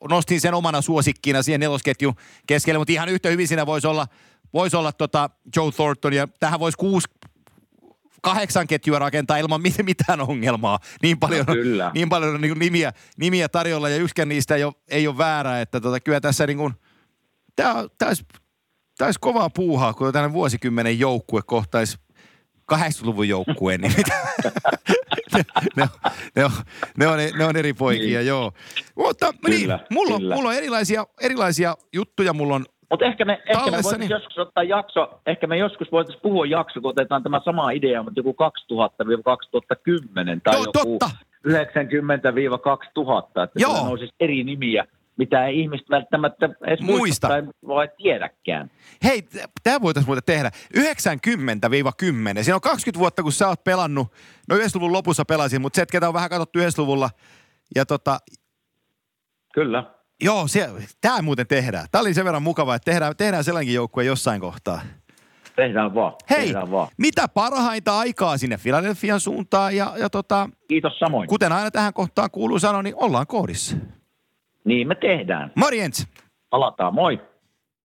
nostin sen omana suosikkina siihen nelosketjun keskelle, mutta ihan yhtä hyvin siinä voisi olla, voisi olla tota Joe Thornton ja tähän voisi kuusi, kahdeksan ketjua rakentaa ilman mitään ongelmaa. Niin paljon on, no, niin paljon on niin nimiä, nimiä tarjolla ja yksikään niistä ei ole, ei ole väärää. Että tota, kyllä tässä niin kuin, tää, täs, täs kovaa puuhaa, kun tällainen vuosikymmenen joukkue kohtaisi kahdeksankymmentäluvun joukkueen. Niin ne, ne, ne, on, ne, on, ne on eri poikia, niin. Joo. Mutta kyllä, niin, mulla, on, mulla on erilaisia, erilaisia juttuja, mulla on. Mutta ehkä me, ehkä me voitaisiin joskus ottaa jakso, ehkä me joskus voitaisiin puhua jakso, kun otetaan tämä sama idea, mutta joku kaksituhatta-kaksituhattakymmenen tai no, joku totta. yhdeksänkymmentä-kaksituhatta, että se nousisi eri nimiä, mitä ei ihmiset välttämättä edes muista, muista tai voi tiedäkään. Hei, tämä voitaisiin muuten tehdä. yhdeksänkymmentä-kymmenen, siinä on kaksikymmentä vuotta, kun sä oot pelannut, no yhdeksänkymmentäluvun lopussa pelasin, mutta se, ketä on vähän katsottu yhdeksänkymmentäluvulla ja tota... Kyllä. Joo, tämä muuten tehdään. Tämä oli sen verran mukavaa, että tehdään, tehdään sellainenkin joukkue jossain kohtaa. Tehdään vaan. Hei, tehdään vaan. Mitä parhainta aikaa sinne Philadelphian suuntaan ja, ja tota... Kiitos samoin. Kuten aina tähän kohtaan kuuluu sanoa, niin ollaan kohdissa. Niin me tehdään. Morjens. Palataan, moi.